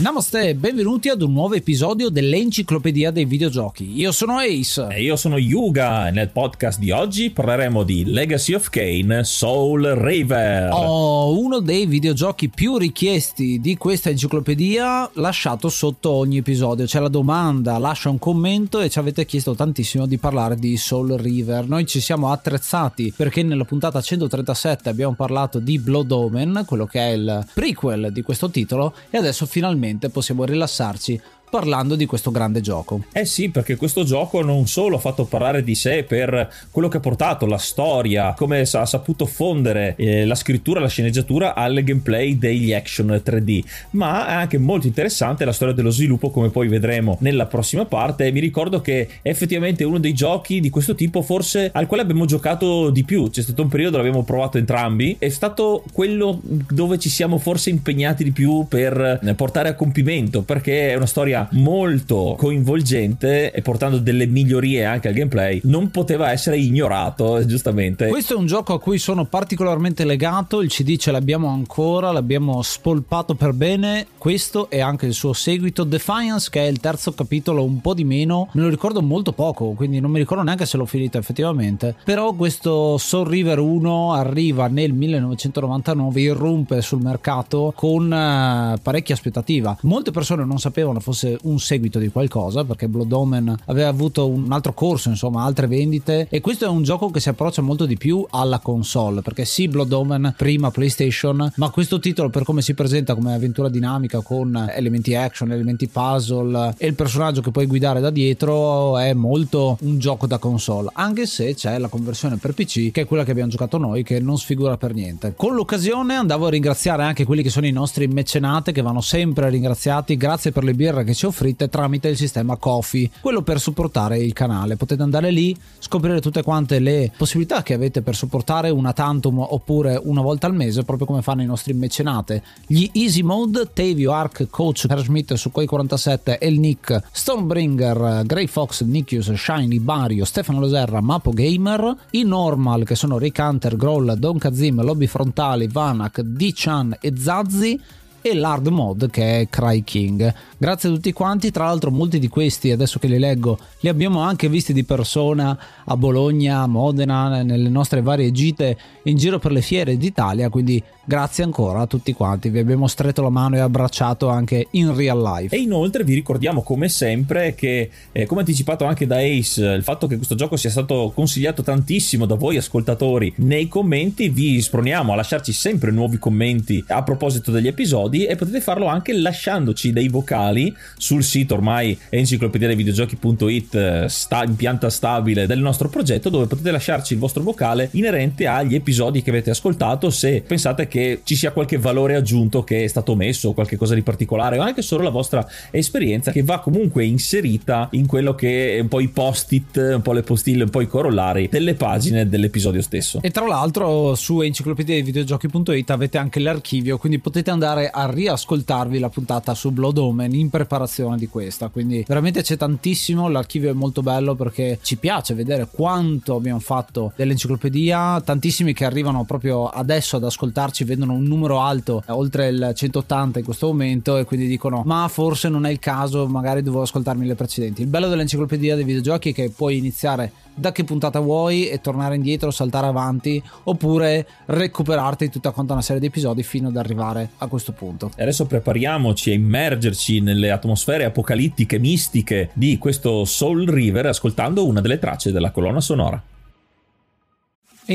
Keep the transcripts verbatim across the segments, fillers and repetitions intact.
Namaste e benvenuti ad un nuovo episodio dell'Enciclopedia dei Videogiochi. Io sono Ace. E io sono Yuga e nel podcast di oggi parleremo di Legacy of Kain Soul Reaver. Oh, uno dei videogiochi più richiesti di questa enciclopedia, lasciato sotto ogni episodio. C'è la domanda, lascia un commento e ci avete chiesto tantissimo di parlare di Soul Reaver. Noi ci siamo attrezzati perché nella puntata centotrentasette abbiamo parlato di Blood Omen, quello che è il prequel di questo titolo, e adesso finalmente possiamo rilassarci parlando di questo grande gioco. Eh sì, perché questo gioco non solo ha fatto parlare di sé per quello che ha portato, la storia, come ha saputo fondere eh, la scrittura, la sceneggiatura al gameplay degli action tre D, ma è anche molto interessante la storia dello sviluppo, come poi vedremo nella prossima parte. Mi ricordo che è effettivamente uno dei giochi di questo tipo forse al quale abbiamo giocato di più. C'è stato un periodo, l'abbiamo provato entrambi, è stato quello dove ci siamo forse impegnati di più per portare a compimento, perché è una storia molto coinvolgente e portando delle migliorie anche al gameplay non poteva essere ignorato, giustamente. Questo è un gioco a cui sono particolarmente legato, il C D ce l'abbiamo ancora, l'abbiamo spolpato per bene, questo e anche il suo seguito Defiance, che è il terzo capitolo, un po' di meno, me lo ricordo molto poco, quindi non mi ricordo neanche se l'ho finito effettivamente, però questo Soul Reaver uno arriva nel millenovecentonovantanove, irrompe sul mercato con uh, parecchia aspettativa. Molte persone non sapevano fosse un seguito di qualcosa, perché Blood Omen aveva avuto un altro corso, insomma altre vendite, e questo è un gioco che si approccia molto di più alla console, perché sì, Blood Omen prima PlayStation, ma questo titolo per come si presenta come avventura dinamica con elementi action, elementi puzzle e il personaggio che puoi guidare da dietro è molto un gioco da console, anche se c'è la conversione per P C che è quella che abbiamo giocato noi, che non sfigura per niente. Con l'occasione andavo a ringraziare anche quelli che sono i nostri mecenate, che vanno sempre ringraziati, grazie per le birre che ci offrite tramite il sistema Ko-fi, quello per supportare il canale. Potete andare lì, scoprire tutte quante le possibilità che avete per supportare una tantum oppure una volta al mese, proprio come fanno i nostri mecenate. Gli Easy Mode, Tevio, Ark, Coach, Herschmidt, Sukhoi quarantasette, El Nick, Stormbringer, Grey Fox, Nikius, Shiny, Bario, Stefano Loserra, Mapo Gamer, i Normal che sono Rick Hunter, Groll, Don Kazim, Lobby Frontali, Vanak, D-Chan e Zazzi, e l'hard mod che è Cry King. Grazie a tutti quanti, tra l'altro molti di questi adesso che li leggo li abbiamo anche visti di persona a Bologna, a Modena, nelle nostre varie gite in giro per le fiere d'Italia, quindi grazie ancora a tutti quanti, vi abbiamo stretto la mano e abbracciato anche in real life. E inoltre vi ricordiamo come sempre che eh, come anticipato anche da Ace, il fatto che questo gioco sia stato consigliato tantissimo da voi ascoltatori nei commenti, vi sproniamo a lasciarci sempre nuovi commenti a proposito degli episodi, e potete farlo anche lasciandoci dei vocali sul sito ormai enciclopediadeivideogiochi punto it, sta in pianta stabile del nostro progetto, dove potete lasciarci il vostro vocale inerente agli episodi che avete ascoltato, se pensate che ci sia qualche valore aggiunto che è stato messo, qualche cosa di particolare o anche solo la vostra esperienza, che va comunque inserita in quello che è un po' i post-it, un po' le postille, un po' i corollari delle pagine dell'episodio stesso. E tra l'altro su enciclopediadeivideogiochi punto it avete anche l'archivio, quindi potete andare a a riascoltarvi la puntata su Blood Omen in preparazione di questa, quindi veramente c'è tantissimo, l'archivio è molto bello perché ci piace vedere quanto abbiamo fatto dell'enciclopedia. Tantissimi che arrivano proprio adesso ad ascoltarci vedono un numero alto, eh, oltre il centottanta in questo momento, e quindi dicono ma forse non è il caso, magari dovevo ascoltarmi le precedenti. Il bello dell'enciclopedia dei videogiochi è che puoi iniziare da che puntata vuoi e tornare indietro, saltare avanti oppure recuperarti tutta quanta una serie di episodi fino ad arrivare a questo punto. E adesso prepariamoci a immergerci nelle atmosfere apocalittiche mistiche di questo Soul Reaver ascoltando una delle tracce della colonna sonora. È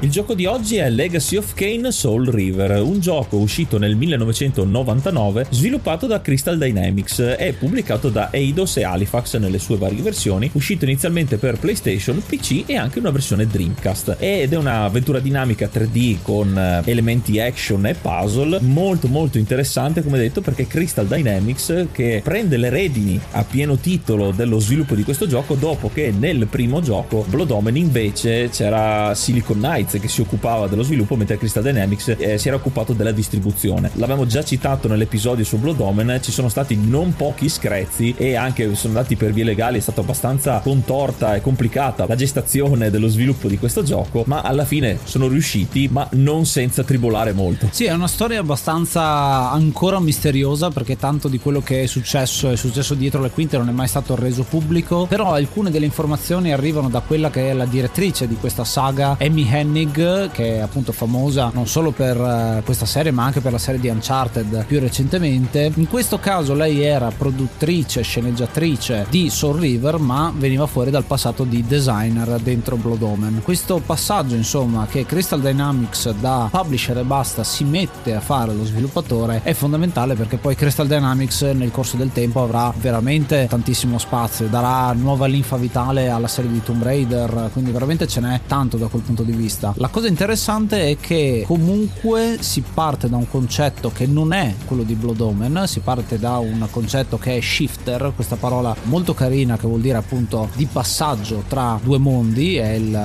Il gioco di oggi è Legacy of Kain Soul Reaver, un gioco uscito nel millenovecentonovantanove, sviluppato da Crystal Dynamics e pubblicato da Eidos e Halifax nelle sue varie versioni, uscito inizialmente per PlayStation, P C e anche una versione Dreamcast, ed è un'avventura dinamica tre D con elementi action e puzzle, molto molto interessante come detto, perché Crystal Dynamics che prende le redini a pieno titolo dello sviluppo di questo gioco dopo che nel primo gioco Blood Omen invece c'era Silicon Knights che si occupava dello sviluppo, mentre Crystal Dynamics eh, si era occupato della distribuzione. L'avevamo già citato nell'episodio su Blood Omen, ci sono stati non pochi screzi e anche sono andati per vie legali, è stata abbastanza contorta e complicata la gestazione dello sviluppo di questo gioco, ma alla fine sono riusciti, ma non senza tribolare molto. Sì, è una storia abbastanza ancora misteriosa perché tanto di quello che è successo è successo dietro le quinte, non è mai stato reso pubblico, però alcune delle informazioni arrivano da quella che è la direttrice di questa saga, Amy Hennig, che è appunto famosa non solo per questa serie ma anche per la serie di Uncharted più recentemente. In questo caso lei era produttrice, sceneggiatrice di Soul Reaver, ma veniva fuori dal passato di designer dentro Blood Omen. Questo passaggio insomma che Crystal Dynamics da publisher e basta si mette a fare lo sviluppatore è fondamentale, perché poi Crystal Dynamics nel corso del tempo avrà veramente tantissimo spazio, darà nuova linfa vitale alla serie di Tomb Raider, quindi veramente ce n'è tanto da quel punto di vista. La cosa interessante è che comunque si parte da un concetto che non è quello di Blood Omen, si parte da un concetto che è Shifter, questa parola molto carina che vuol dire appunto di passaggio tra due mondi, è il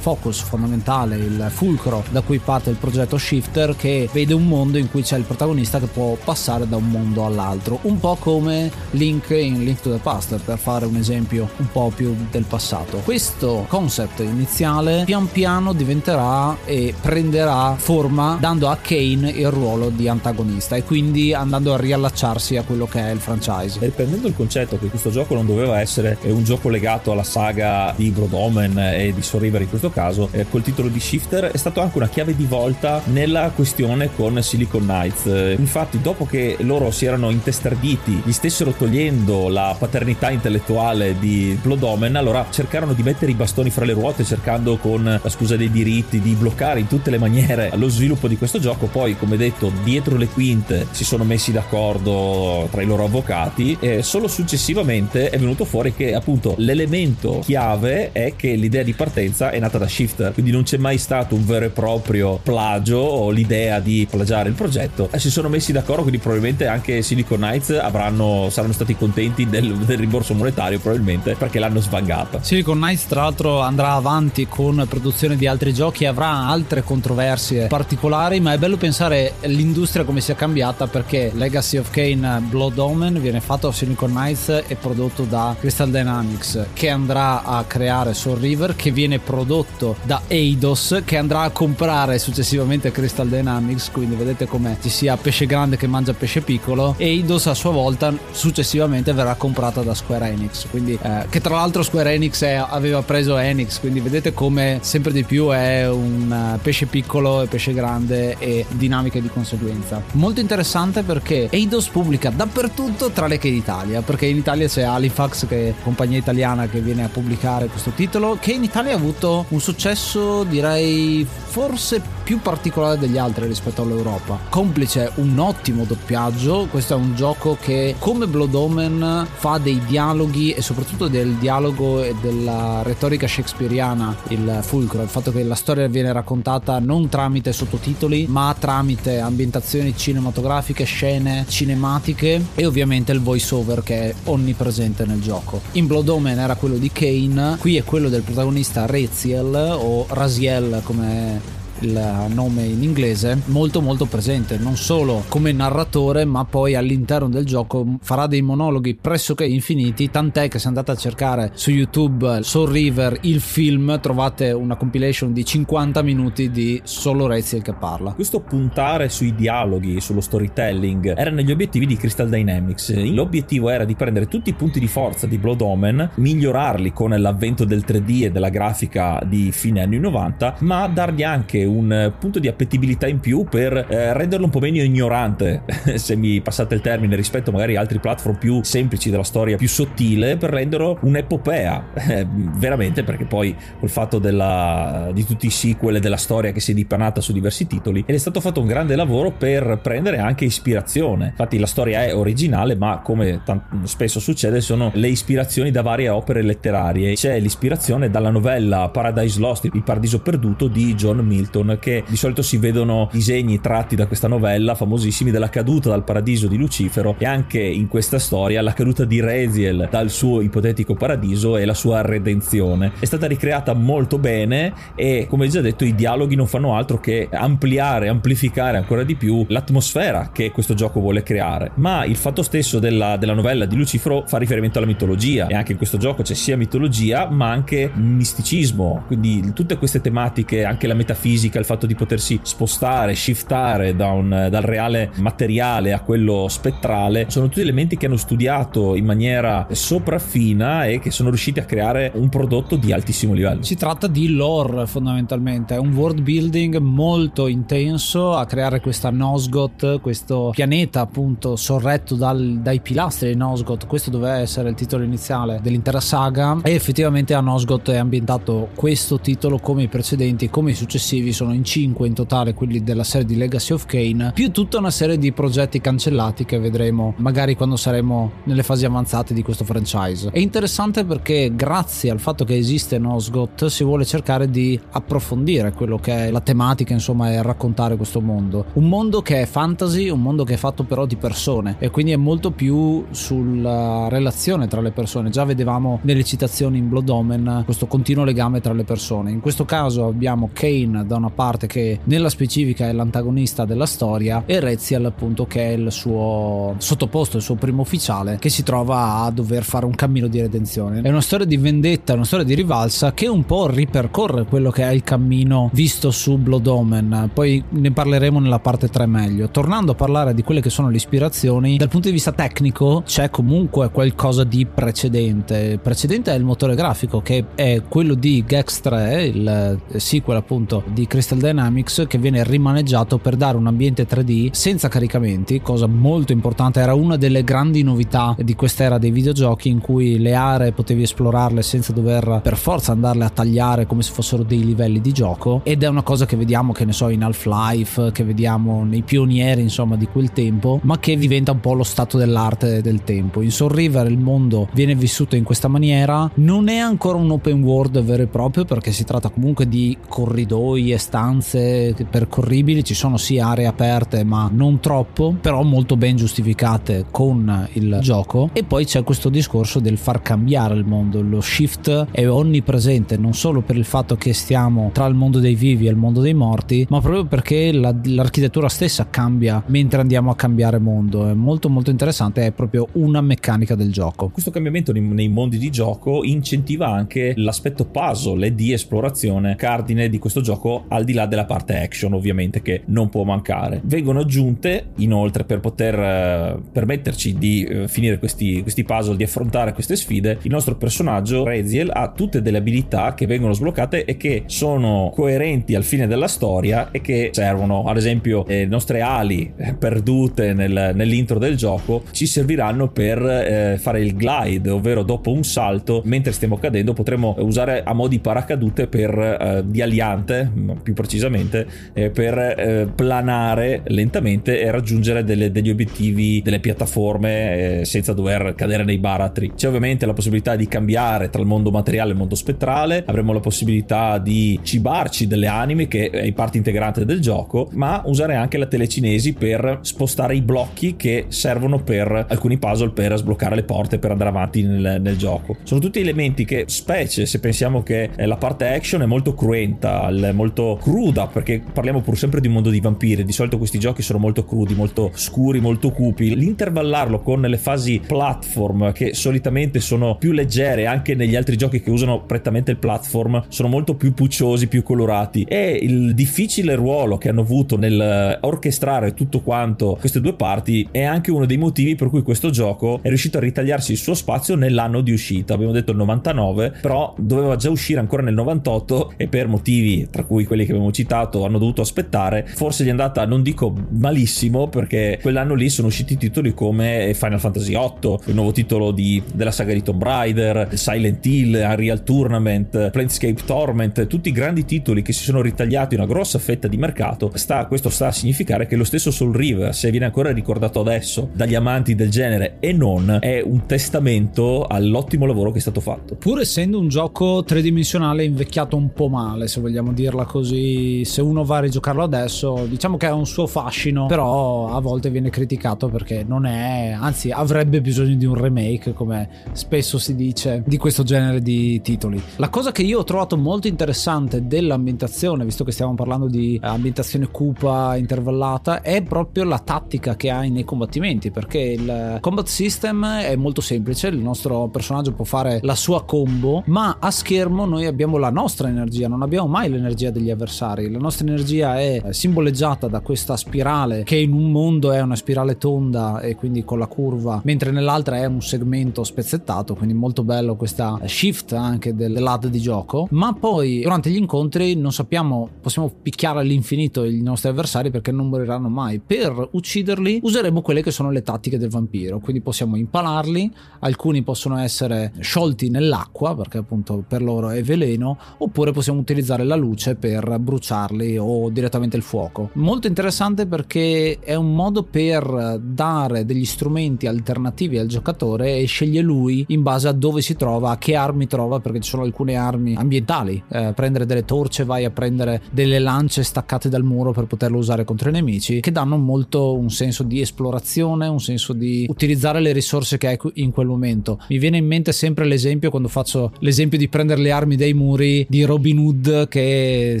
focus fondamentale, il fulcro da cui parte il progetto Shifter, che vede un mondo in cui c'è il protagonista che può passare da un mondo all'altro, un po' come Link in Link to the Past, per fare un esempio un po' più del passato. Questo concept iniziale pian piano diventa diventerà e prenderà forma dando a Kain il ruolo di antagonista e quindi andando a riallacciarsi a quello che è il franchise. E riprendendo il concetto che questo gioco non doveva essere un gioco legato alla saga di Blood Omen e di Soul Reaver in questo caso, eh, col titolo di Shifter è stato anche una chiave di volta nella questione con Silicon Knights. Infatti dopo che loro si erano intestarditi, gli stessero togliendo la paternità intellettuale di Blood Omen, allora cercarono di mettere i bastoni fra le ruote, cercando con la scusa dei diritti di bloccare in tutte le maniere lo sviluppo di questo gioco. Poi come detto dietro le quinte si sono messi d'accordo tra i loro avvocati e solo successivamente è venuto fuori che appunto l'elemento chiave è che l'idea di partenza è nata da Shifter, quindi non c'è mai stato un vero e proprio plagio o l'idea di plagiare il progetto, e si sono messi d'accordo, quindi probabilmente anche Silicon Knights avranno saranno stati contenti del, del rimborso monetario probabilmente, perché l'hanno svangata. Silicon Knights tra l'altro andrà avanti con produzione di altri giochi videogiochi avrà altre controversie particolari, ma è bello pensare l'industria come sia cambiata, perché Legacy of Kain Blood Omen viene fatto da Silicon Knights e prodotto da Crystal Dynamics, che andrà a creare Soul Reaver, che viene prodotto da Eidos, che andrà a comprare successivamente Crystal Dynamics. Quindi vedete come ci sia pesce grande che mangia pesce piccolo. Eidos a sua volta successivamente verrà comprata da Square Enix, quindi eh, che tra l'altro Square Enix è, aveva preso Enix, quindi vedete come sempre di più è un pesce piccolo e pesce grande e dinamiche di conseguenza. Molto interessante perché Eidos pubblica dappertutto tranne che in Italia, perché in Italia c'è Halifax, che è compagnia italiana che viene a pubblicare questo titolo, che in Italia ha avuto un successo direi forse più particolare degli altri rispetto all'Europa, complice un ottimo doppiaggio. Questo è un gioco che come Blood Omen fa dei dialoghi, e soprattutto del dialogo e della retorica shakespeariana il fulcro, il fatto che la storia viene raccontata non tramite sottotitoli ma tramite ambientazioni cinematografiche, scene cinematiche e ovviamente il voice over che è onnipresente nel gioco. In Blood Omen era quello di Kain, qui è quello del protagonista Raziel, o Raziel come il nome in inglese, molto molto presente non solo come narratore ma poi all'interno del gioco farà dei monologhi pressoché infiniti, tant'è che se andate a cercare su YouTube Soul Reaver il film trovate una compilation di cinquanta minuti di solo Raziel che parla. Questo puntare sui dialoghi, sullo storytelling era negli obiettivi di Crystal Dynamics. L'obiettivo era di prendere tutti i punti di forza di Blood Omen, migliorarli con l'avvento del tre D e della grafica di fine anni novanta, ma dargli anche un punto di appetibilità in più per eh, renderlo un po' meno ignorante, se mi passate il termine, rispetto magari a altri platform più semplici della storia più sottile, per renderlo un'epopea eh, veramente, perché poi col fatto della, di tutti i sequel e della storia che si è dipanata su diversi titoli, ed è stato fatto un grande lavoro per prendere anche ispirazione. Infatti la storia è originale, ma come tant- spesso succede sono le ispirazioni da varie opere letterarie. C'è l'ispirazione dalla novella Paradise Lost, il paradiso perduto di John Milton, che di solito si vedono disegni tratti da questa novella famosissimi della caduta dal paradiso di Lucifero, e anche in questa storia la caduta di Raziel dal suo ipotetico paradiso e la sua redenzione è stata ricreata molto bene, e come già detto i dialoghi non fanno altro che ampliare, amplificare ancora di più l'atmosfera che questo gioco vuole creare. Ma il fatto stesso della, della novella di Lucifero fa riferimento alla mitologia, e anche in questo gioco c'è sia mitologia ma anche misticismo, quindi tutte queste tematiche, anche la metafisica, il fatto di potersi spostare, shiftare da un, dal reale materiale a quello spettrale, sono tutti elementi che hanno studiato in maniera sopraffina e che sono riusciti a creare un prodotto di altissimo livello. Si tratta di lore fondamentalmente, è un world building molto intenso a creare questa Nosgoth, questo pianeta appunto sorretto dal, dai pilastri di Nosgoth. Questo doveva essere il titolo iniziale dell'intera saga, e effettivamente a Nosgoth è ambientato questo titolo, come i precedenti, come i successivi. Sono in cinque in totale quelli della serie di Legacy of Kain, più tutta una serie di progetti cancellati che vedremo magari quando saremo nelle fasi avanzate di questo franchise. È interessante perché grazie al fatto che esiste Nosgoth si vuole cercare di approfondire quello che è la tematica, insomma, e raccontare questo mondo, un mondo che è fantasy, un mondo che è fatto però di persone, e quindi è molto più sulla relazione tra le persone. Già vedevamo nelle citazioni in Blood Omen questo continuo legame tra le persone. In questo caso abbiamo Kain da una parte, che nella specifica è l'antagonista della storia, e Raziel appunto, che è il suo sottoposto, il suo primo ufficiale, che si trova a dover fare un cammino di redenzione. È una storia di vendetta, una storia di rivalsa che un po' ripercorre quello che è il cammino visto su Blood Omen, poi ne parleremo nella parte tre meglio. Tornando a parlare di quelle che sono le ispirazioni, dal punto di vista tecnico c'è comunque qualcosa di precedente. Precedente è il motore grafico, che è quello di Gex tre, il sequel appunto di Crystal Dynamics, che viene rimaneggiato per dare un ambiente tre D senza caricamenti, cosa molto importante. Era una delle grandi novità di quest'era dei videogiochi, in cui le aree potevi esplorarle senza dover per forza andarle a tagliare come se fossero dei livelli di gioco, ed è una cosa che vediamo, che ne so, in Half-Life, che vediamo nei pionieri insomma di quel tempo, ma che diventa un po' lo stato dell'arte del tempo. In Soul Reaver il mondo viene vissuto in questa maniera, non è ancora un open world vero e proprio perché si tratta comunque di corridoi e stanze percorribili, ci sono sì aree aperte ma non troppo, però molto ben giustificate con il gioco. E poi c'è questo discorso del far cambiare il mondo, lo shift è onnipresente non solo per il fatto che stiamo tra il mondo dei vivi e il mondo dei morti, ma proprio perché la, l'architettura stessa cambia mentre andiamo a cambiare mondo. È molto molto interessante, è proprio una meccanica del gioco. Questo cambiamento nei, nei mondi di gioco incentiva anche l'aspetto puzzle e di esplorazione cardine di questo gioco, al di là della parte action ovviamente che non può mancare. Vengono aggiunte inoltre, per poter eh, permetterci di eh, finire questi, questi puzzle, di affrontare queste sfide, il nostro personaggio Raziel ha tutte delle abilità che vengono sbloccate e che sono coerenti al fine della storia e che servono. Ad esempio eh, le nostre ali eh, perdute nel, nell'intro del gioco ci serviranno per eh, fare il glide, ovvero dopo un salto mentre stiamo cadendo potremo usare a mo' di paracadute per eh, di aliante più precisamente eh, per eh, planare lentamente e raggiungere delle, degli obiettivi, delle piattaforme eh, senza dover cadere nei baratri. C'è ovviamente la possibilità di cambiare tra il mondo materiale e il mondo spettrale, avremo la possibilità di cibarci delle anime che è parte integrante del gioco, ma usare anche la telecinesi per spostare i blocchi che servono per alcuni puzzle, per sbloccare le porte, per andare avanti nel, nel gioco. Sono tutti elementi che, specie se pensiamo che la parte action è molto cruenta, molto cruda, perché parliamo pur sempre di un mondo di vampiri, di solito questi giochi sono molto crudi, molto scuri, molto cupi, l'intervallarlo con le fasi platform che solitamente sono più leggere, anche negli altri giochi che usano prettamente il platform sono molto più pucciosi, più colorati, e il difficile ruolo che hanno avuto nel orchestrare tutto quanto queste due parti è anche uno dei motivi per cui questo gioco è riuscito a ritagliarsi il suo spazio nell'anno di uscita. Abbiamo detto il novantanove, però doveva già uscire ancora nel novantotto e per motivi tra cui quelli che abbiamo citato hanno dovuto aspettare. Forse gli è andata, non dico malissimo, perché quell'anno lì sono usciti titoli come Final Fantasy otto, il nuovo titolo di, della saga di Tomb Raider, Silent Hill, Unreal Tournament, Planescape Torment, tutti grandi titoli che si sono ritagliati una grossa fetta di mercato. Sta, questo sta a significare che lo stesso Soul Reaver, se viene ancora ricordato adesso dagli amanti del genere e non, è un testamento all'ottimo lavoro che è stato fatto. Pur essendo un gioco tridimensionale invecchiato un po' male, se vogliamo dirla così, se uno va a rigiocarlo adesso diciamo che ha un suo fascino, però a volte viene criticato perché non è, anzi avrebbe bisogno di un remake, come spesso si dice di questo genere di titoli. La cosa che io ho trovato molto interessante dell'ambientazione, visto che stiamo parlando di ambientazione cupa intervallata, è proprio la tattica che hai nei combattimenti, perché il combat system è molto semplice, il nostro personaggio può fare la sua combo, ma a schermo noi abbiamo la nostra energia, non abbiamo mai l'energia degli avversari. La nostra energia è simboleggiata da questa spirale che in un mondo è una spirale tonda e quindi con la curva, mentre nell'altra è un segmento spezzettato, quindi molto bello questa shift anche dell'A D di gioco. Ma poi durante gli incontri non sappiamo, possiamo picchiare all'infinito i nostri avversari perché non moriranno mai. Per ucciderli useremo quelle che sono le tattiche del vampiro, quindi possiamo impalarli, alcuni possono essere sciolti nell'acqua perché appunto per loro è veleno, oppure possiamo utilizzare la luce per bruciarli o direttamente il fuoco. Molto interessante perché è un modo per dare degli strumenti alternativi al giocatore e sceglie lui in base a dove si trova, a che armi trova, perché ci sono alcune armi ambientali, eh, prendere delle torce, vai a prendere delle lance staccate dal muro per poterlo usare contro i nemici, che danno molto un senso di esplorazione, un senso di utilizzare le risorse che hai in quel momento. Mi viene in mente sempre l'esempio, quando faccio l'esempio di prendere le armi dai muri, di Robin Hood che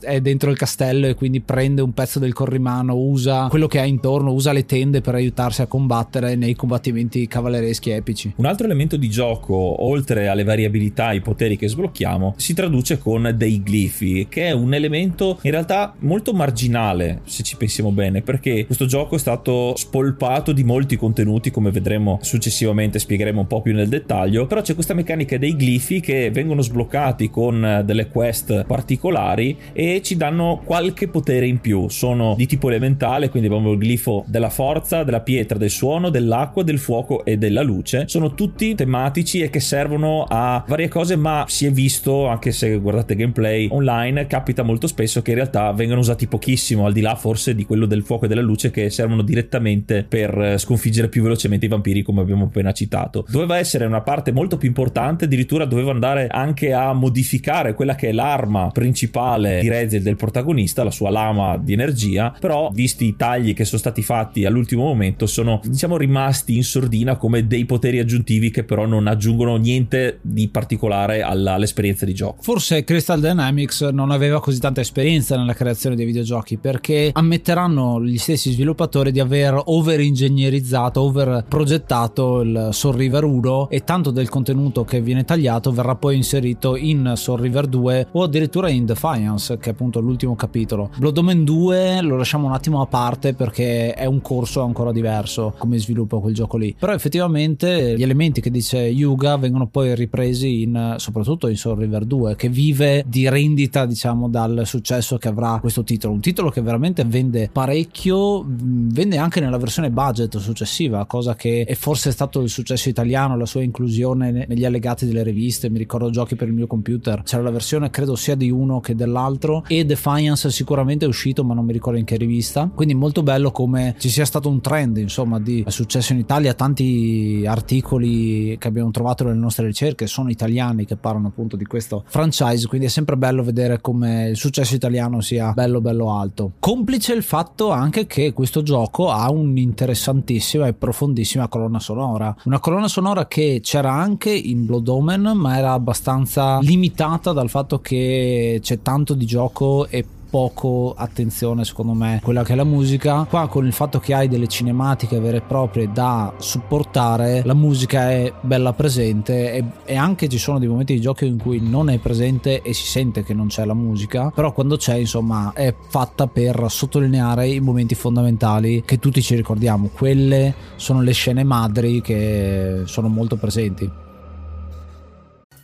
è dentro il castello e quindi prende un pezzo del corrimano, usa quello che ha intorno, usa le tende per aiutarsi a combattere nei combattimenti cavallereschi epici. Un altro elemento di gioco, oltre alle variabilità e ai poteri che sblocchiamo, si traduce con dei glifi, che è un elemento in realtà molto marginale se ci pensiamo bene, perché questo gioco è stato spolpato di molti contenuti, come vedremo successivamente, spiegheremo un po' più nel dettaglio. Però c'è questa meccanica dei glifi che vengono sbloccati con delle quest particolari e ci danno qualche potere in più. Sono di tipo elementale, quindi abbiamo il glifo della forza, della pietra, del suono, dell'acqua, del fuoco e della luce. Sono tutti tematici e che servono a varie cose, ma si è visto, anche se guardate gameplay online, capita molto spesso che in realtà vengono usati pochissimo, al di là forse di quello del fuoco e della luce, che servono direttamente per sconfiggere più velocemente i vampiri, come abbiamo appena citato. Doveva essere una parte molto più importante, addirittura doveva andare anche a modificare quella che è l'arma principale direi Raziel del protagonista, la sua lama di energia, però visti i tagli che sono stati fatti all'ultimo momento sono, diciamo, rimasti in sordina come dei poteri aggiuntivi che però non aggiungono niente di particolare alla, all'esperienza di gioco. Forse Crystal Dynamics non aveva così tanta esperienza nella creazione dei videogiochi, perché ammetteranno gli stessi sviluppatori di aver over ingegnerizzato, over progettato il Soul Reaver uno, e tanto del contenuto che viene tagliato verrà poi inserito in Soul Reaver due o addirittura in Defiance, che è appunto l'ultimo capitolo. Blood Omen due lo lasciamo un attimo a parte perché è un corso ancora diverso come sviluppo quel gioco lì, però effettivamente gli elementi che dice Yuga vengono poi ripresi in, soprattutto in Soul Reaver due, che vive di rendita, diciamo, dal successo che avrà questo titolo, un titolo che veramente vende parecchio, vende anche nella versione budget successiva, cosa che è forse stato il successo italiano, la sua inclusione negli allegati delle riviste. Mi ricordo Giochi per il mio computer, c'era la versione credo sia di uno che dell'altro, e Defiance sicuramente è uscito ma non mi ricordo in che rivista, quindi molto bello come ci sia stato un trend, insomma, di successo in Italia. Tanti articoli che abbiamo trovato nelle nostre ricerche sono italiani che parlano appunto di questo franchise, quindi è sempre bello vedere come il successo italiano sia bello bello alto, complice il fatto anche che questo gioco ha un'interessantissima e profondissima colonna sonora, una colonna sonora che c'era anche in Blood Omen ma era abbastanza limitata dal fatto che c'è tanto di gioco e poco attenzione secondo me quella che è la musica. Qua, con il fatto che hai delle cinematiche vere e proprie da supportare, la musica è bella presente, e, e anche ci sono dei momenti di gioco in cui non è presente e si sente che non c'è la musica, però quando c'è, insomma, è fatta per sottolineare i momenti fondamentali che tutti ci ricordiamo. Quelle sono le scene madri che sono molto presenti.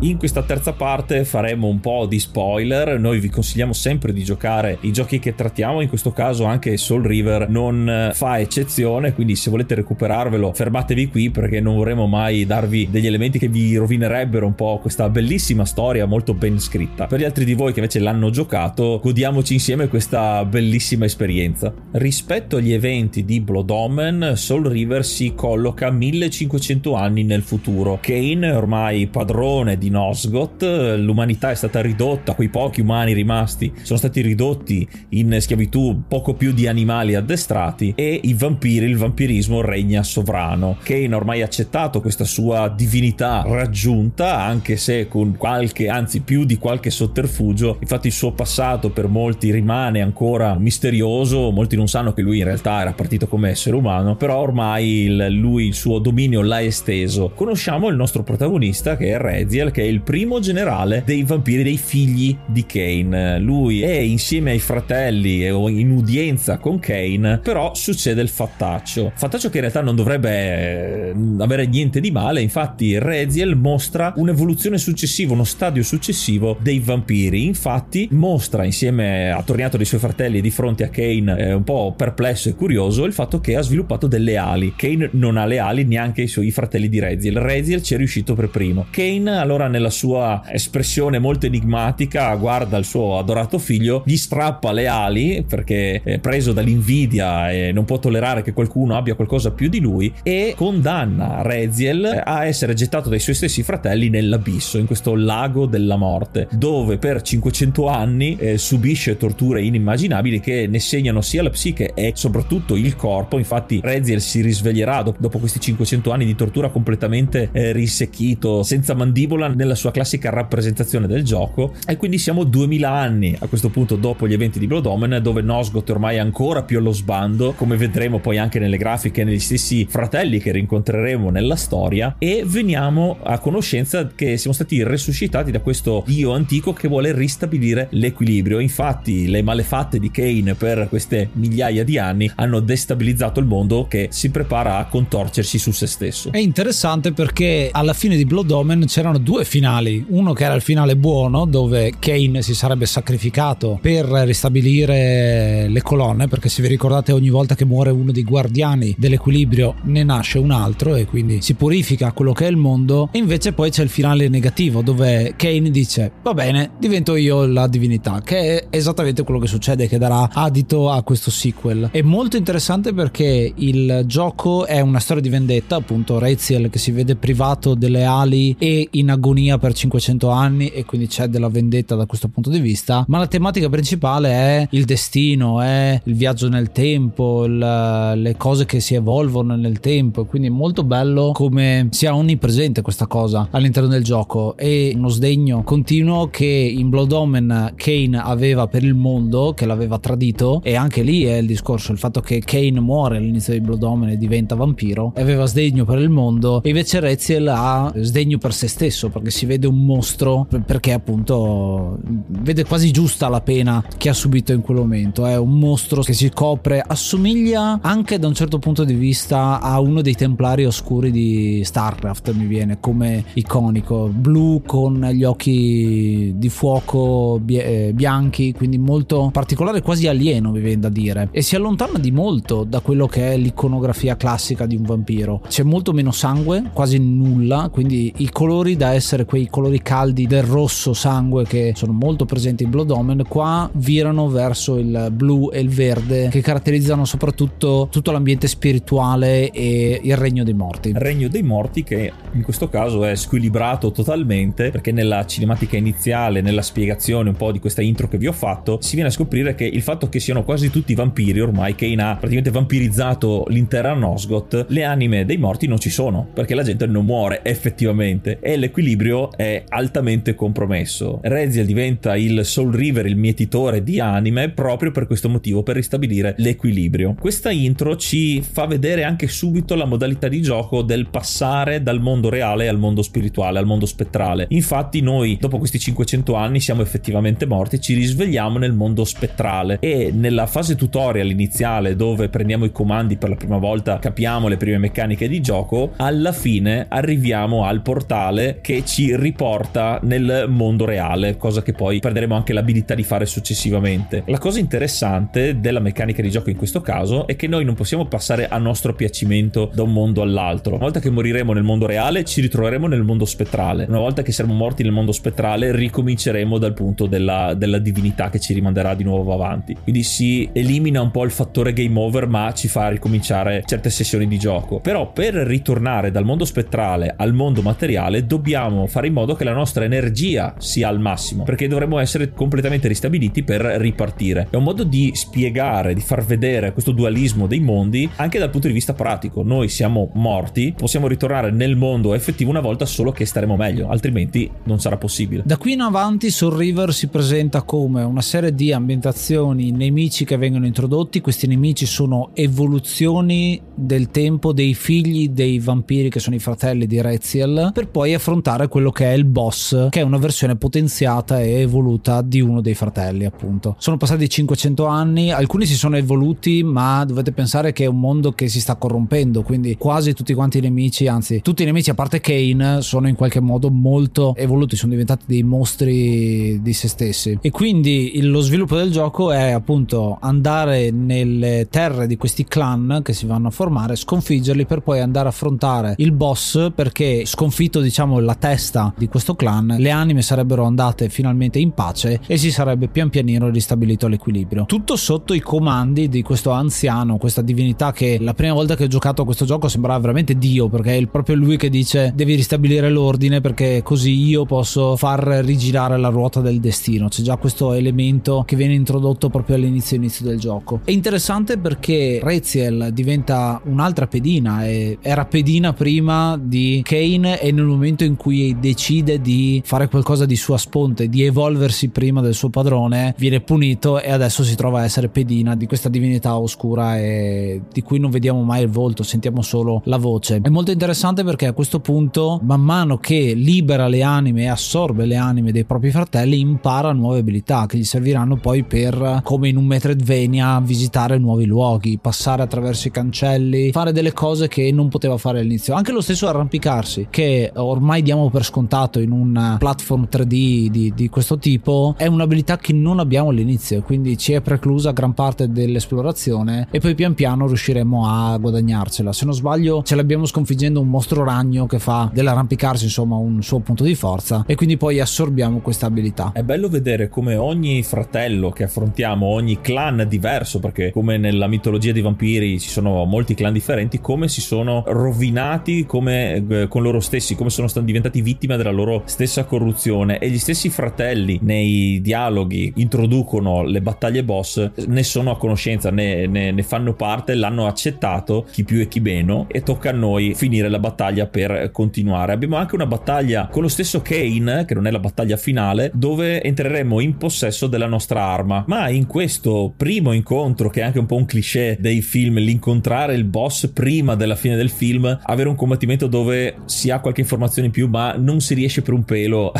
In questa terza parte faremo un po' di spoiler. Noi vi consigliamo sempre di giocare i giochi che trattiamo, in questo caso anche Soul Reaver non fa eccezione, quindi se volete recuperarvelo fermatevi qui, perché non vorremmo mai darvi degli elementi che vi rovinerebbero un po' questa bellissima storia molto ben scritta. Per gli altri di voi che invece l'hanno giocato, godiamoci insieme questa bellissima esperienza. Rispetto agli eventi di Blood Omen, Soul Reaver si colloca millecinquecento anni nel futuro. Kain è ormai padrone di Nosgoth, l'umanità è stata ridotta, quei pochi umani rimasti sono stati ridotti in schiavitù, poco più di animali addestrati, e i vampiri, il vampirismo regna sovrano. Kain ha ormai accettato questa sua divinità raggiunta, anche se con qualche, anzi più di qualche sotterfugio. Infatti il suo passato per molti rimane ancora misterioso, molti non sanno che lui in realtà era partito come essere umano, però ormai il, lui il suo dominio l'ha esteso. Conosciamo il nostro protagonista, che è Raziel, che è il primo generale dei vampiri, dei figli di Kain. Lui è insieme ai fratelli o in udienza con Kain, però succede il fattaccio fattaccio che in realtà non dovrebbe avere niente di male. Infatti Raziel mostra un'evoluzione successiva, uno stadio successivo dei vampiri. Infatti mostra, insieme attorniato dai suoi fratelli e di fronte a Kain un po' perplesso e curioso, il fatto che ha sviluppato delle ali. Kain non ha le ali, neanche i suoi fratelli di Raziel. Raziel ci è riuscito per primo. Kain, allora, nella sua espressione molto enigmatica, guarda il suo adorato figlio, gli strappa le ali perché è preso dall'invidia e non può tollerare che qualcuno abbia qualcosa più di lui, e condanna Raziel a essere gettato dai suoi stessi fratelli nell'abisso, in questo lago della morte, dove per cinquecento anni eh, subisce torture inimmaginabili che ne segnano sia la psiche e soprattutto il corpo. Infatti Raziel si risveglierà dopo, dopo questi cinquecento anni di tortura completamente eh, risecchito, senza mandibola, nella sua classica rappresentazione del gioco. E quindi siamo duemila anni a questo punto dopo gli eventi di Blood Omen, dove Nosgoth ormai è ancora più allo sbando, come vedremo poi anche nelle grafiche, negli stessi fratelli che rincontreremo nella storia, e veniamo a conoscenza che siamo stati resuscitati da questo dio antico che vuole ristabilire l'equilibrio. Infatti le malefatte di Kain per queste migliaia di anni hanno destabilizzato il mondo, che si prepara a contorcersi su se stesso. È interessante perché alla fine di Blood Omen c'erano due due finali, uno che era il finale buono dove Kain si sarebbe sacrificato per ristabilire le colonne, perché se vi ricordate ogni volta che muore uno dei guardiani dell'equilibrio ne nasce un altro e quindi si purifica quello che è il mondo, e invece poi c'è il finale negativo dove Kain dice va bene, divento io la divinità, che è esattamente quello che succede, che darà adito a questo sequel. È molto interessante perché il gioco è una storia di vendetta, appunto Raziel che si vede privato delle ali e in agonia per cinquecento anni, e quindi c'è della vendetta da questo punto di vista, ma la tematica principale è il destino, è il viaggio nel tempo, il, le cose che si evolvono nel tempo, quindi è molto bello come sia onnipresente questa cosa all'interno del gioco, e uno sdegno continuo che in Blood Omen Kain aveva per il mondo che l'aveva tradito, e anche lì è il discorso, il fatto che Kain muore all'inizio di Blood Omen e diventa vampiro, e aveva sdegno per il mondo, e invece Raziel ha sdegno per se stesso perché si vede un mostro, perché appunto vede quasi giusta la pena che ha subito in quel momento, è un mostro che si copre, assomiglia anche da un certo punto di vista a uno dei templari oscuri di Starcraft, mi viene come iconico, blu con gli occhi di fuoco bianchi, quindi molto particolare, quasi alieno mi viene da dire, e si allontana di molto da quello che è l'iconografia classica di un vampiro, c'è molto meno sangue, quasi nulla, quindi i colori da essere quei colori caldi del rosso sangue che sono molto presenti in Blood Omen, qua virano verso il blu e il verde che caratterizzano soprattutto tutto l'ambiente spirituale e il regno dei morti. Regno dei morti che in questo caso è squilibrato totalmente, perché nella cinematica iniziale, nella spiegazione un po' di questa intro che vi ho fatto, si viene a scoprire che il fatto che siano quasi tutti vampiri ormai, Kain ha praticamente vampirizzato l'intera Nosgoth, le anime dei morti non ci sono perché la gente non muore effettivamente e l'equilibrio è altamente compromesso. Raziel diventa il Soul Reaver, il mietitore di anime, proprio per questo motivo, per ristabilire l'equilibrio. Questa intro ci fa vedere anche subito la modalità di gioco del passare dal mondo reale al mondo spirituale, al mondo spettrale. Infatti noi dopo questi cinquecento anni siamo effettivamente morti, ci risvegliamo nel mondo spettrale, e nella fase tutorial iniziale dove prendiamo i comandi per la prima volta, capiamo le prime meccaniche di gioco, alla fine arriviamo al portale che ci riporta nel mondo reale, cosa che poi perderemo anche l'abilità di fare successivamente. La cosa interessante della meccanica di gioco in questo caso è che noi non possiamo passare a nostro piacimento da un mondo all'altro. Una volta che moriremo nel mondo reale ci ritroveremo nel mondo spettrale, una volta che saremo morti nel mondo spettrale ricominceremo dal punto della, della divinità che ci rimanderà di nuovo avanti, quindi si elimina un po' il fattore game over ma ci fa ricominciare certe sessioni di gioco. Però per ritornare dal mondo spettrale al mondo materiale dobbiamo fare in modo che la nostra energia sia al massimo, perché dovremo essere completamente ristabiliti per ripartire. È un modo di spiegare, di far vedere questo dualismo dei mondi anche dal punto di vista pratico. Noi siamo morti, possiamo ritornare nel mondo effettivo una volta solo che staremo meglio, altrimenti non sarà possibile. Da qui in avanti Soul Reaver si presenta come una serie di ambientazioni, nemici che vengono introdotti. Questi nemici sono evoluzioni del tempo dei figli dei vampiri che sono i fratelli di Raziel, per poi affrontare quello che è il boss, che è una versione potenziata e evoluta di uno dei fratelli, appunto. Sono passati cinquecento anni, alcuni si sono evoluti, ma dovete pensare che è un mondo che si sta corrompendo, quindi quasi tutti quanti i nemici, anzi tutti i nemici a parte Kain, sono in qualche modo molto evoluti, sono diventati dei mostri di se stessi, e quindi lo sviluppo del gioco è appunto andare nelle terre di questi clan che si vanno a formare, sconfiggerli per poi andare a affrontare il boss, perché sconfitto, diciamo, la testa di questo clan, le anime sarebbero andate finalmente in pace e si sarebbe pian pianino ristabilito l'equilibrio, tutto sotto i comandi di questo anziano, questa divinità che la prima volta che ho giocato a questo gioco sembrava veramente Dio, perché è proprio lui che dice devi ristabilire l'ordine perché così io posso far rigirare la ruota del destino. C'è già questo elemento che viene introdotto proprio all'inizio inizio del gioco. È interessante perché Raziel diventa un'altra pedina, e era pedina prima di Kain, e nel momento in cui decide di fare qualcosa di sua sponte, di evolversi prima del suo padrone, viene punito, e adesso si trova a essere pedina di questa divinità oscura e di cui non vediamo mai il volto, sentiamo solo la voce. È molto interessante perché a questo punto, man mano che libera le anime e assorbe le anime dei propri fratelli, impara nuove abilità che gli serviranno poi per, come in un Metroidvania, visitare nuovi luoghi, passare attraverso i cancelli, fare delle cose che non poteva fare all'inizio. Anche lo stesso arrampicarsi, che ormai diamo per scontato in un platform tre D di, di questo tipo, è un'abilità che non abbiamo all'inizio, quindi ci è preclusa gran parte dell'esplorazione e poi pian piano riusciremo a guadagnarcela. Se non sbaglio ce l'abbiamo sconfiggendo un mostro ragno che fa dell'arrampicarsi insomma un suo punto di forza, e quindi poi assorbiamo questa abilità. È bello vedere come ogni fratello che affrontiamo, ogni clan diverso, perché come nella mitologia dei vampiri ci sono molti clan differenti, come si sono rovinati come eh, con loro stessi, come sono stati diventati vittime della loro stessa corruzione, e gli stessi fratelli nei dialoghi introducono le battaglie boss, ne sono a conoscenza, ne, ne, ne fanno parte, l'hanno accettato chi più e chi meno, e tocca a noi finire la battaglia per continuare. Abbiamo anche una battaglia con lo stesso Kain, che non è la battaglia finale, dove entreremo in possesso della nostra arma, ma in questo primo incontro, che è anche un po' un cliché dei film, l'incontrare il boss prima della fine del film, avere un combattimento dove si ha qualche informazione in più ma non si riesce per un pelo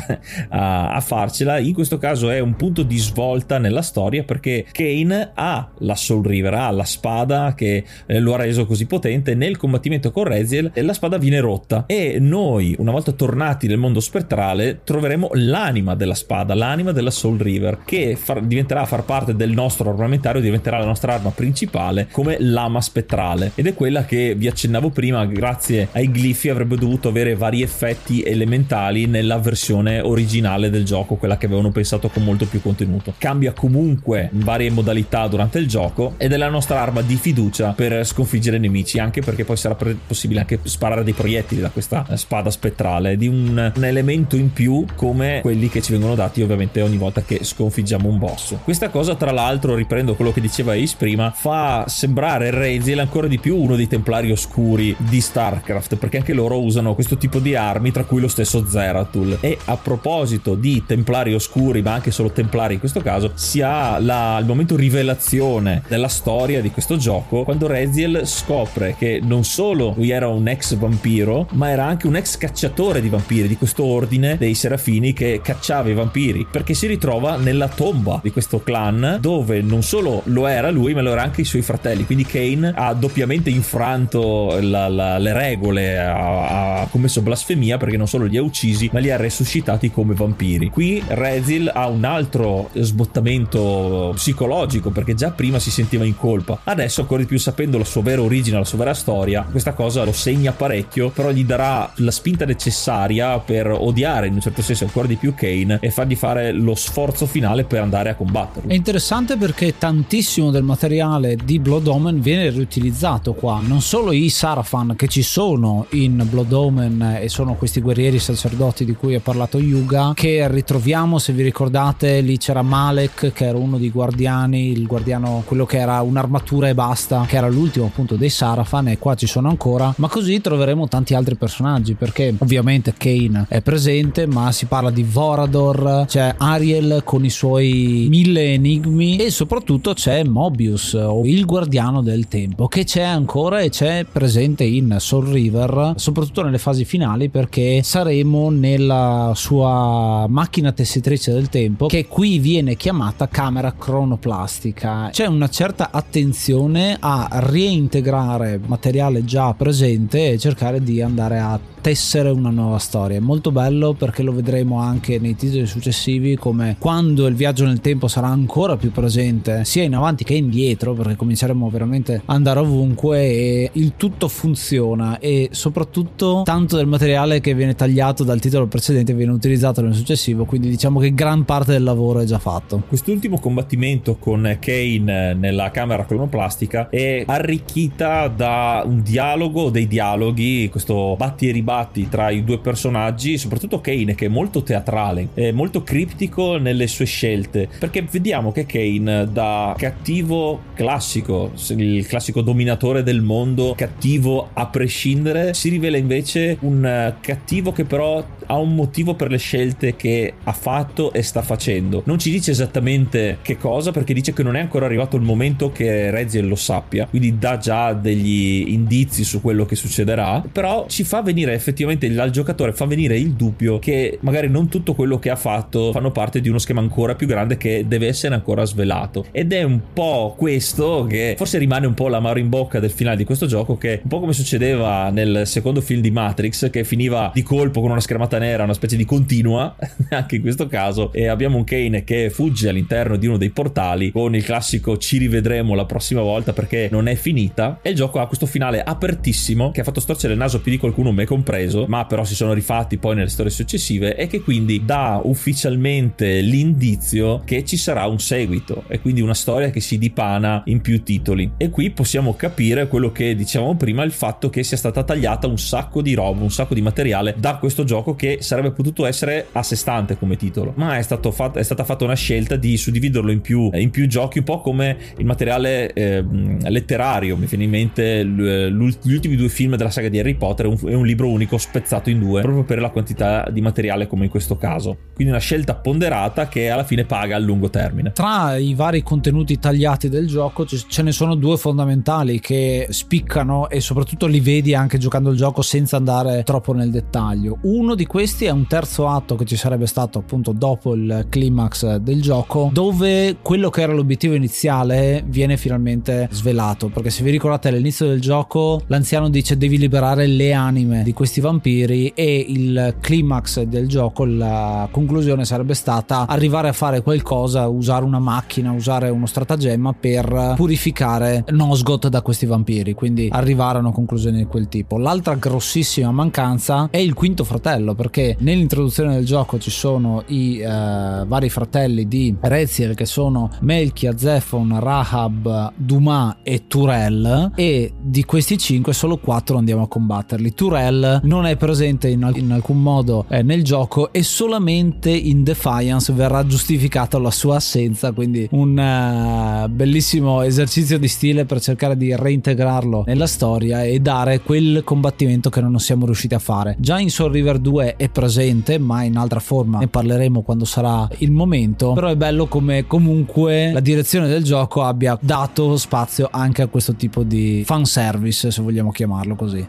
a, a farcela, in questo caso è un punto di svolta nella storia, perché Kain ha la Soul Reaver, ha la spada che lo ha reso così potente. Nel combattimento con Raziel la spada viene rotta e noi, una volta tornati nel mondo spettrale, troveremo l'anima della spada, l'anima della Soul Reaver, che far, diventerà far parte del nostro armamentario, diventerà la nostra arma principale come lama spettrale, ed è quella che vi accennavo prima. Grazie ai glifi avrebbe dovuto avere vari effetti elementali nella versione originale del gioco, quella che avevano pensato con molto più contenuto. Cambia comunque in varie modalità durante il gioco ed è la nostra arma di fiducia per sconfiggere i nemici, anche perché poi sarà possibile anche sparare dei proiettili da questa spada spettrale, di un, un elemento in più come quelli che ci vengono dati ovviamente ogni volta che sconfiggiamo un boss. Questa cosa, tra l'altro, riprendo quello che diceva Ace prima, fa sembrare Raziel ancora di più uno dei templari oscuri di Starcraft, perché anche loro usano questo tipo di armi, tra cui lo stesso Zeratul. E a proposito di templari oscuri, ma anche solo templari in questo caso, si ha la, il momento rivelazione della storia di questo gioco, quando Raziel scopre che non solo lui era un ex vampiro, ma era anche un ex cacciatore di vampiri, di questo ordine dei serafini che cacciava i vampiri, perché si ritrova nella tomba di questo clan, dove non solo lo era lui, ma lo erano anche i suoi fratelli. Quindi Kain ha doppiamente infranto la, la, le regole, ha, ha commesso blasfemia, perché non solo li ha uccisi, ma li ha resuscitati come vampiri. Qui Raziel ha un altro sbottamento psicologico, perché già prima si sentiva in colpa, adesso ancora di più, sapendo la sua vera origine, la sua vera storia. Questa cosa lo segna parecchio, però gli darà la spinta necessaria per odiare in un certo senso ancora di più Kain e fargli fare lo sforzo finale per andare a combatterlo. È interessante perché tantissimo del materiale di Blood Omen viene riutilizzato qua, non solo i Sarafan che ci sono in Blood Omen e sono questi guerrieri sacerdoti di cui ha parlato Yuga, che ritroviamo, se vi ricordate, lì c'era Malek che era uno dei guardiani, il guardiano, quello che era un'armatura e basta, che era l'ultimo appunto dei Sarafan, e qua ci sono ancora, ma così troveremo tanti altri personaggi, perché ovviamente Kain è presente, ma si parla di Vorador, c'è Ariel con i suoi mille enigmi, e soprattutto c'è Mobius, o il guardiano del tempo, che c'è ancora e c'è presente in Soul Reaver, soprattutto nelle fasi finali, perché saremo nella sua macchina tessitrice del tempo, che qui viene chiamata camera cronoplastica. C'è una certa attenzione a reintegrare materiale già presente e cercare di andare a tessere una nuova storia. È molto bello perché lo vedremo anche nei titoli successivi, come quando il viaggio nel tempo sarà ancora più presente sia in avanti che indietro, perché cominceremo veramente ad andare ovunque e il tutto funziona. E soprattutto tanto del materiale che viene tagliato dal titolo precedente viene utilizzato nel successivo, quindi diciamo che gran parte del lavoro è già fatto. Quest'ultimo combattimento con Kain nella camera cronoplastica è arricchita da un dialogo, dei dialoghi, questo batti e ribatti tra i due personaggi, soprattutto Kain, che è molto teatrale, è molto criptico nelle sue scelte, perché vediamo che Kain, da cattivo classico, il classico dominatore del mondo, cattivo a prescindere, si rivela invece un cattivo che però ha un motivo per le scelte che ha fatto e sta facendo. Non ci dice esattamente che cosa, perché dice che non è ancora arrivato il momento che Raziel lo sappia, quindi dà già degli indizi su quello che succederà, però ci fa venire effettivamente al giocatore, fa venire il dubbio che magari non tutto quello che ha fatto fanno parte di uno schema ancora più grande che deve essere ancora svelato. Ed è un po' questo che forse rimane un po' l'amaro in bocca del finale di questo gioco, che un po' come succedeva nel secondo film di Matrix, che finiva di colpo colpo con una schermata nera, una specie di continua anche in questo caso, e abbiamo un Kain che fugge all'interno di uno dei portali con il classico ci rivedremo la prossima volta perché non è finita, e il gioco ha questo finale apertissimo che ha fatto storcere il naso più di qualcuno, me compreso, ma però si sono rifatti poi nelle storie successive e che quindi dà ufficialmente l'indizio che ci sarà un seguito e quindi una storia che si dipana in più titoli. E qui possiamo capire quello che dicevamo prima, il fatto che sia stata tagliata un sacco di roba, un sacco di materiale da questo gioco che sarebbe potuto essere a sé stante come titolo, ma è, stato fatto, è stata fatta una scelta di suddividerlo in più, in più giochi, un po' come il materiale eh, letterario. Mi viene in mente gli ultimi due film della saga di Harry Potter e un libro unico spezzato in due proprio per la quantità di materiale come in questo caso, quindi una scelta ponderata che alla fine paga a lungo termine. Tra i vari contenuti tagliati del gioco ce ne sono due fondamentali che spiccano e soprattutto li vedi anche giocando il gioco senza andare troppo nel dettaglio. Uno di questi è un terzo atto che ci sarebbe stato appunto dopo il climax del gioco, dove quello che era l'obiettivo iniziale viene finalmente svelato, perché se vi ricordate all'inizio del gioco l'anziano dice devi liberare le anime di questi vampiri e il climax del gioco, la conclusione sarebbe stata arrivare a fare qualcosa, usare una macchina, usare uno stratagemma per purificare Nosgoth da questi vampiri, quindi arrivare a una conclusione di quel tipo. L'altra grossissima mancanza è il quinto fratello, perché nell'introduzione del gioco ci sono i eh, vari fratelli di Raziel che sono Melchia, Zephon, Rahab, Duma e Turel, e di questi cinque solo quattro andiamo a combatterli. Turel non è presente in, alc- in alcun modo eh, nel gioco e solamente in Defiance verrà giustificata la sua assenza, quindi un eh, bellissimo esercizio di stile per cercare di reintegrarlo nella storia e dare quel combattimento che non siamo riusciti a fare. Già in Soul Reaver due è presente ma in altra forma, ne parleremo quando sarà il momento, però è bello come comunque la direzione del gioco abbia dato spazio anche a questo tipo di fanservice, se vogliamo chiamarlo così.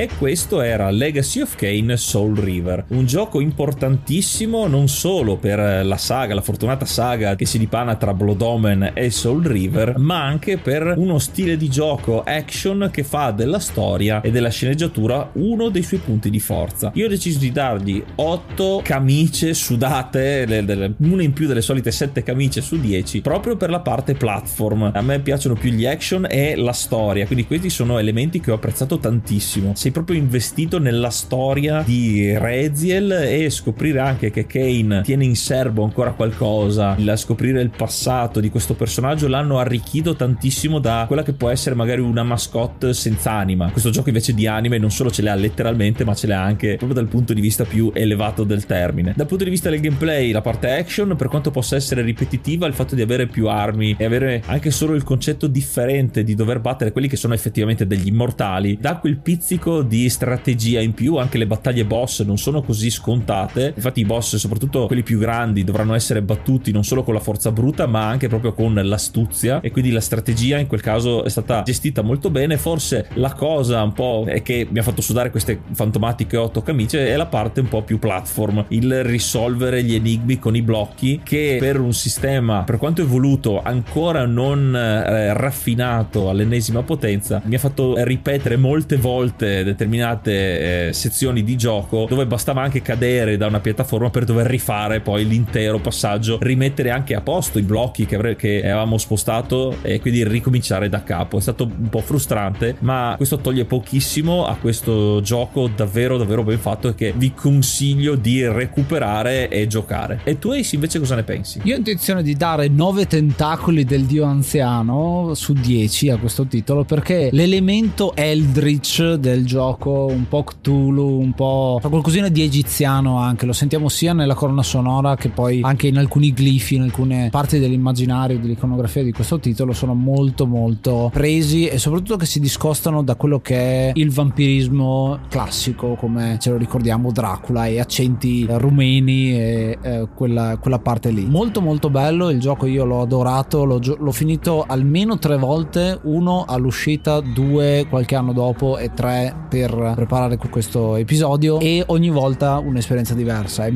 E questo era Legacy of Kain Soul Reaver, un gioco importantissimo non solo per la saga, la fortunata saga che si dipana tra Blood Omen e Soul Reaver, ma anche per uno stile di gioco action che fa della storia e della sceneggiatura uno dei suoi punti di forza. Io ho deciso di dargli otto camicie sudate, le, delle, una in più delle solite sette camicie su dieci, proprio per la parte platform. A me piacciono più gli action e la storia, quindi questi sono elementi che ho apprezzato tantissimo. Sei proprio investito nella storia di Raziel e scoprire anche che Kain tiene in serbo ancora qualcosa, la scoprire il passato di questo personaggio l'hanno arricchito tantissimo da quella che può essere magari una mascotte senza anima. Questo gioco invece di anime non solo ce l'ha letteralmente, ma ce l'ha anche proprio dal punto di vista più elevato del termine. Dal punto di vista del gameplay, la parte action, per quanto possa essere ripetitiva, il fatto di avere più armi e avere anche solo il concetto differente di dover battere quelli che sono effettivamente degli immortali, dà quel pizzico di strategia in più. Anche le battaglie boss non sono così scontate, infatti i boss, soprattutto quelli più grandi, dovranno essere battuti non solo con la forza bruta ma anche proprio con l'astuzia, e quindi la strategia in quel caso è stata gestita molto bene. Forse la cosa un po' è che mi ha fatto sudare queste fantomatiche otto camicie è la parte un po' più platform, il risolvere gli enigmi con i blocchi, che per un sistema per quanto evoluto ancora non eh, raffinato all'ennesima potenza, mi ha fatto ripetere molte volte determinate eh, sezioni di gioco dove bastava anche cadere da una piattaforma per dover rifare poi l'intero passaggio, rimettere anche a posto i blocchi che, avre- che avevamo spostato e quindi ricominciare da capo. È stato un po' frustrante, ma questo toglie pochissimo a questo gioco davvero davvero ben fatto, e che vi consiglio di recuperare e giocare. E tu Ace invece cosa ne pensi? Io ho intenzione di dare nove tentacoli del dio anziano su dieci a questo titolo, perché l'elemento Eldritch del gioco gioco un po' Cthulhu, un po' qualcosina di egiziano anche, lo sentiamo sia nella colonna sonora che poi anche in alcuni glifi, in alcune parti dell'immaginario, dell'iconografia di questo titolo sono molto molto presi, e soprattutto che si discostano da quello che è il vampirismo classico come ce lo ricordiamo, Dracula e accenti rumeni e eh, quella, quella parte lì. Molto molto bello il gioco, io l'ho adorato, l'ho, gio- l'ho finito almeno tre volte, uno all'uscita, due qualche anno dopo e tre per preparare questo episodio, e ogni volta un'esperienza diversa. È,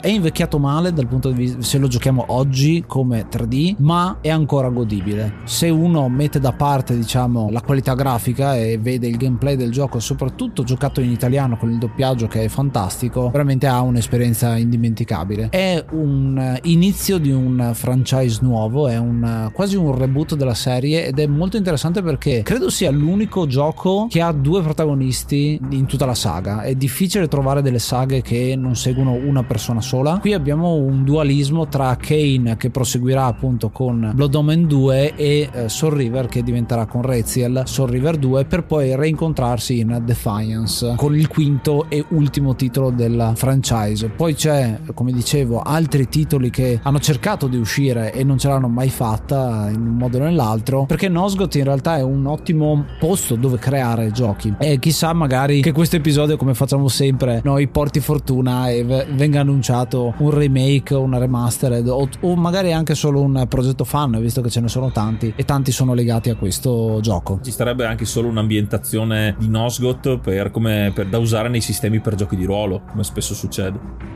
è invecchiato male dal punto di vista, se lo giochiamo oggi come tre D, ma è ancora godibile. Se uno mette da parte diciamo la qualità grafica e vede il gameplay del gioco, soprattutto giocato in italiano con il doppiaggio che è fantastico, veramente ha un'esperienza indimenticabile. È un inizio di un franchise nuovo, è un quasi un reboot della serie, ed è molto interessante perché credo sia l'unico gioco che ha due protagonisti in tutta la saga. È difficile trovare delle saghe che non seguono una persona sola. Qui abbiamo un dualismo tra Kain, che proseguirà appunto con Blood Omen due, e eh, Soul Reaver, che diventerà con Raziel Soul Reaver due, per poi reincontrarsi in Defiance con il quinto e ultimo titolo della franchise. Poi c'è, come dicevo, altri titoli che hanno cercato di uscire e non ce l'hanno mai fatta in un modo o nell'altro, perché Nosgoth in realtà è un ottimo posto dove creare giochi, e chissà magari che questo episodio, come facciamo sempre noi, porti fortuna e v- venga annunciato un remake, una remastered o, o magari anche solo un progetto fan, visto che ce ne sono tanti e tanti sono legati a questo gioco. Ci starebbe anche solo un'ambientazione di Nosgoth per, come, per, da usare nei sistemi per giochi di ruolo, come spesso succede.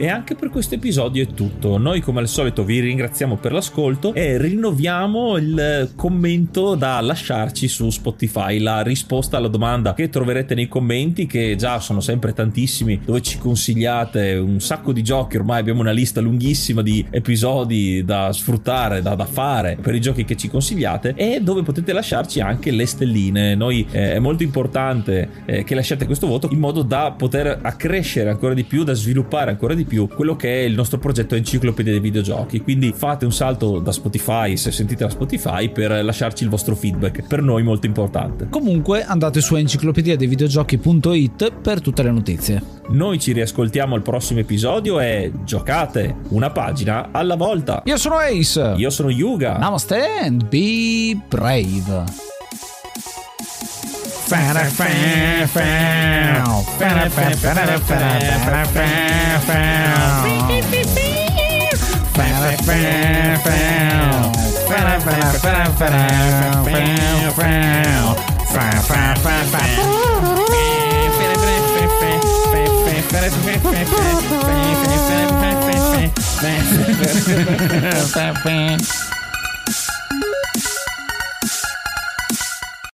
E anche per questo episodio è tutto. Noi come al solito vi ringraziamo per l'ascolto e rinnoviamo il commento da lasciarci su Spotify, la risposta alla domanda che troverete nei commenti, che già sono sempre tantissimi, dove ci consigliate un sacco di giochi. Ormai abbiamo una lista lunghissima di episodi da sfruttare, da, da fare per i giochi che ci consigliate, e dove potete lasciarci anche le stelline. Noi eh, è molto importante eh, che lasciate questo voto, in modo da poter accrescere ancora di più, da sviluppare ancora di più quello che è il nostro progetto Enciclopedia dei Videogiochi. Quindi fate un salto da Spotify, se sentite la Spotify, per lasciarci il vostro feedback, per noi molto importante. Comunque andate su enciclopediadeivideogiochi punto it per tutte le notizie. Noi ci riascoltiamo al prossimo episodio e giocate una pagina alla volta. Io sono Ace. Io sono Yuga. Namaste and be brave. Fan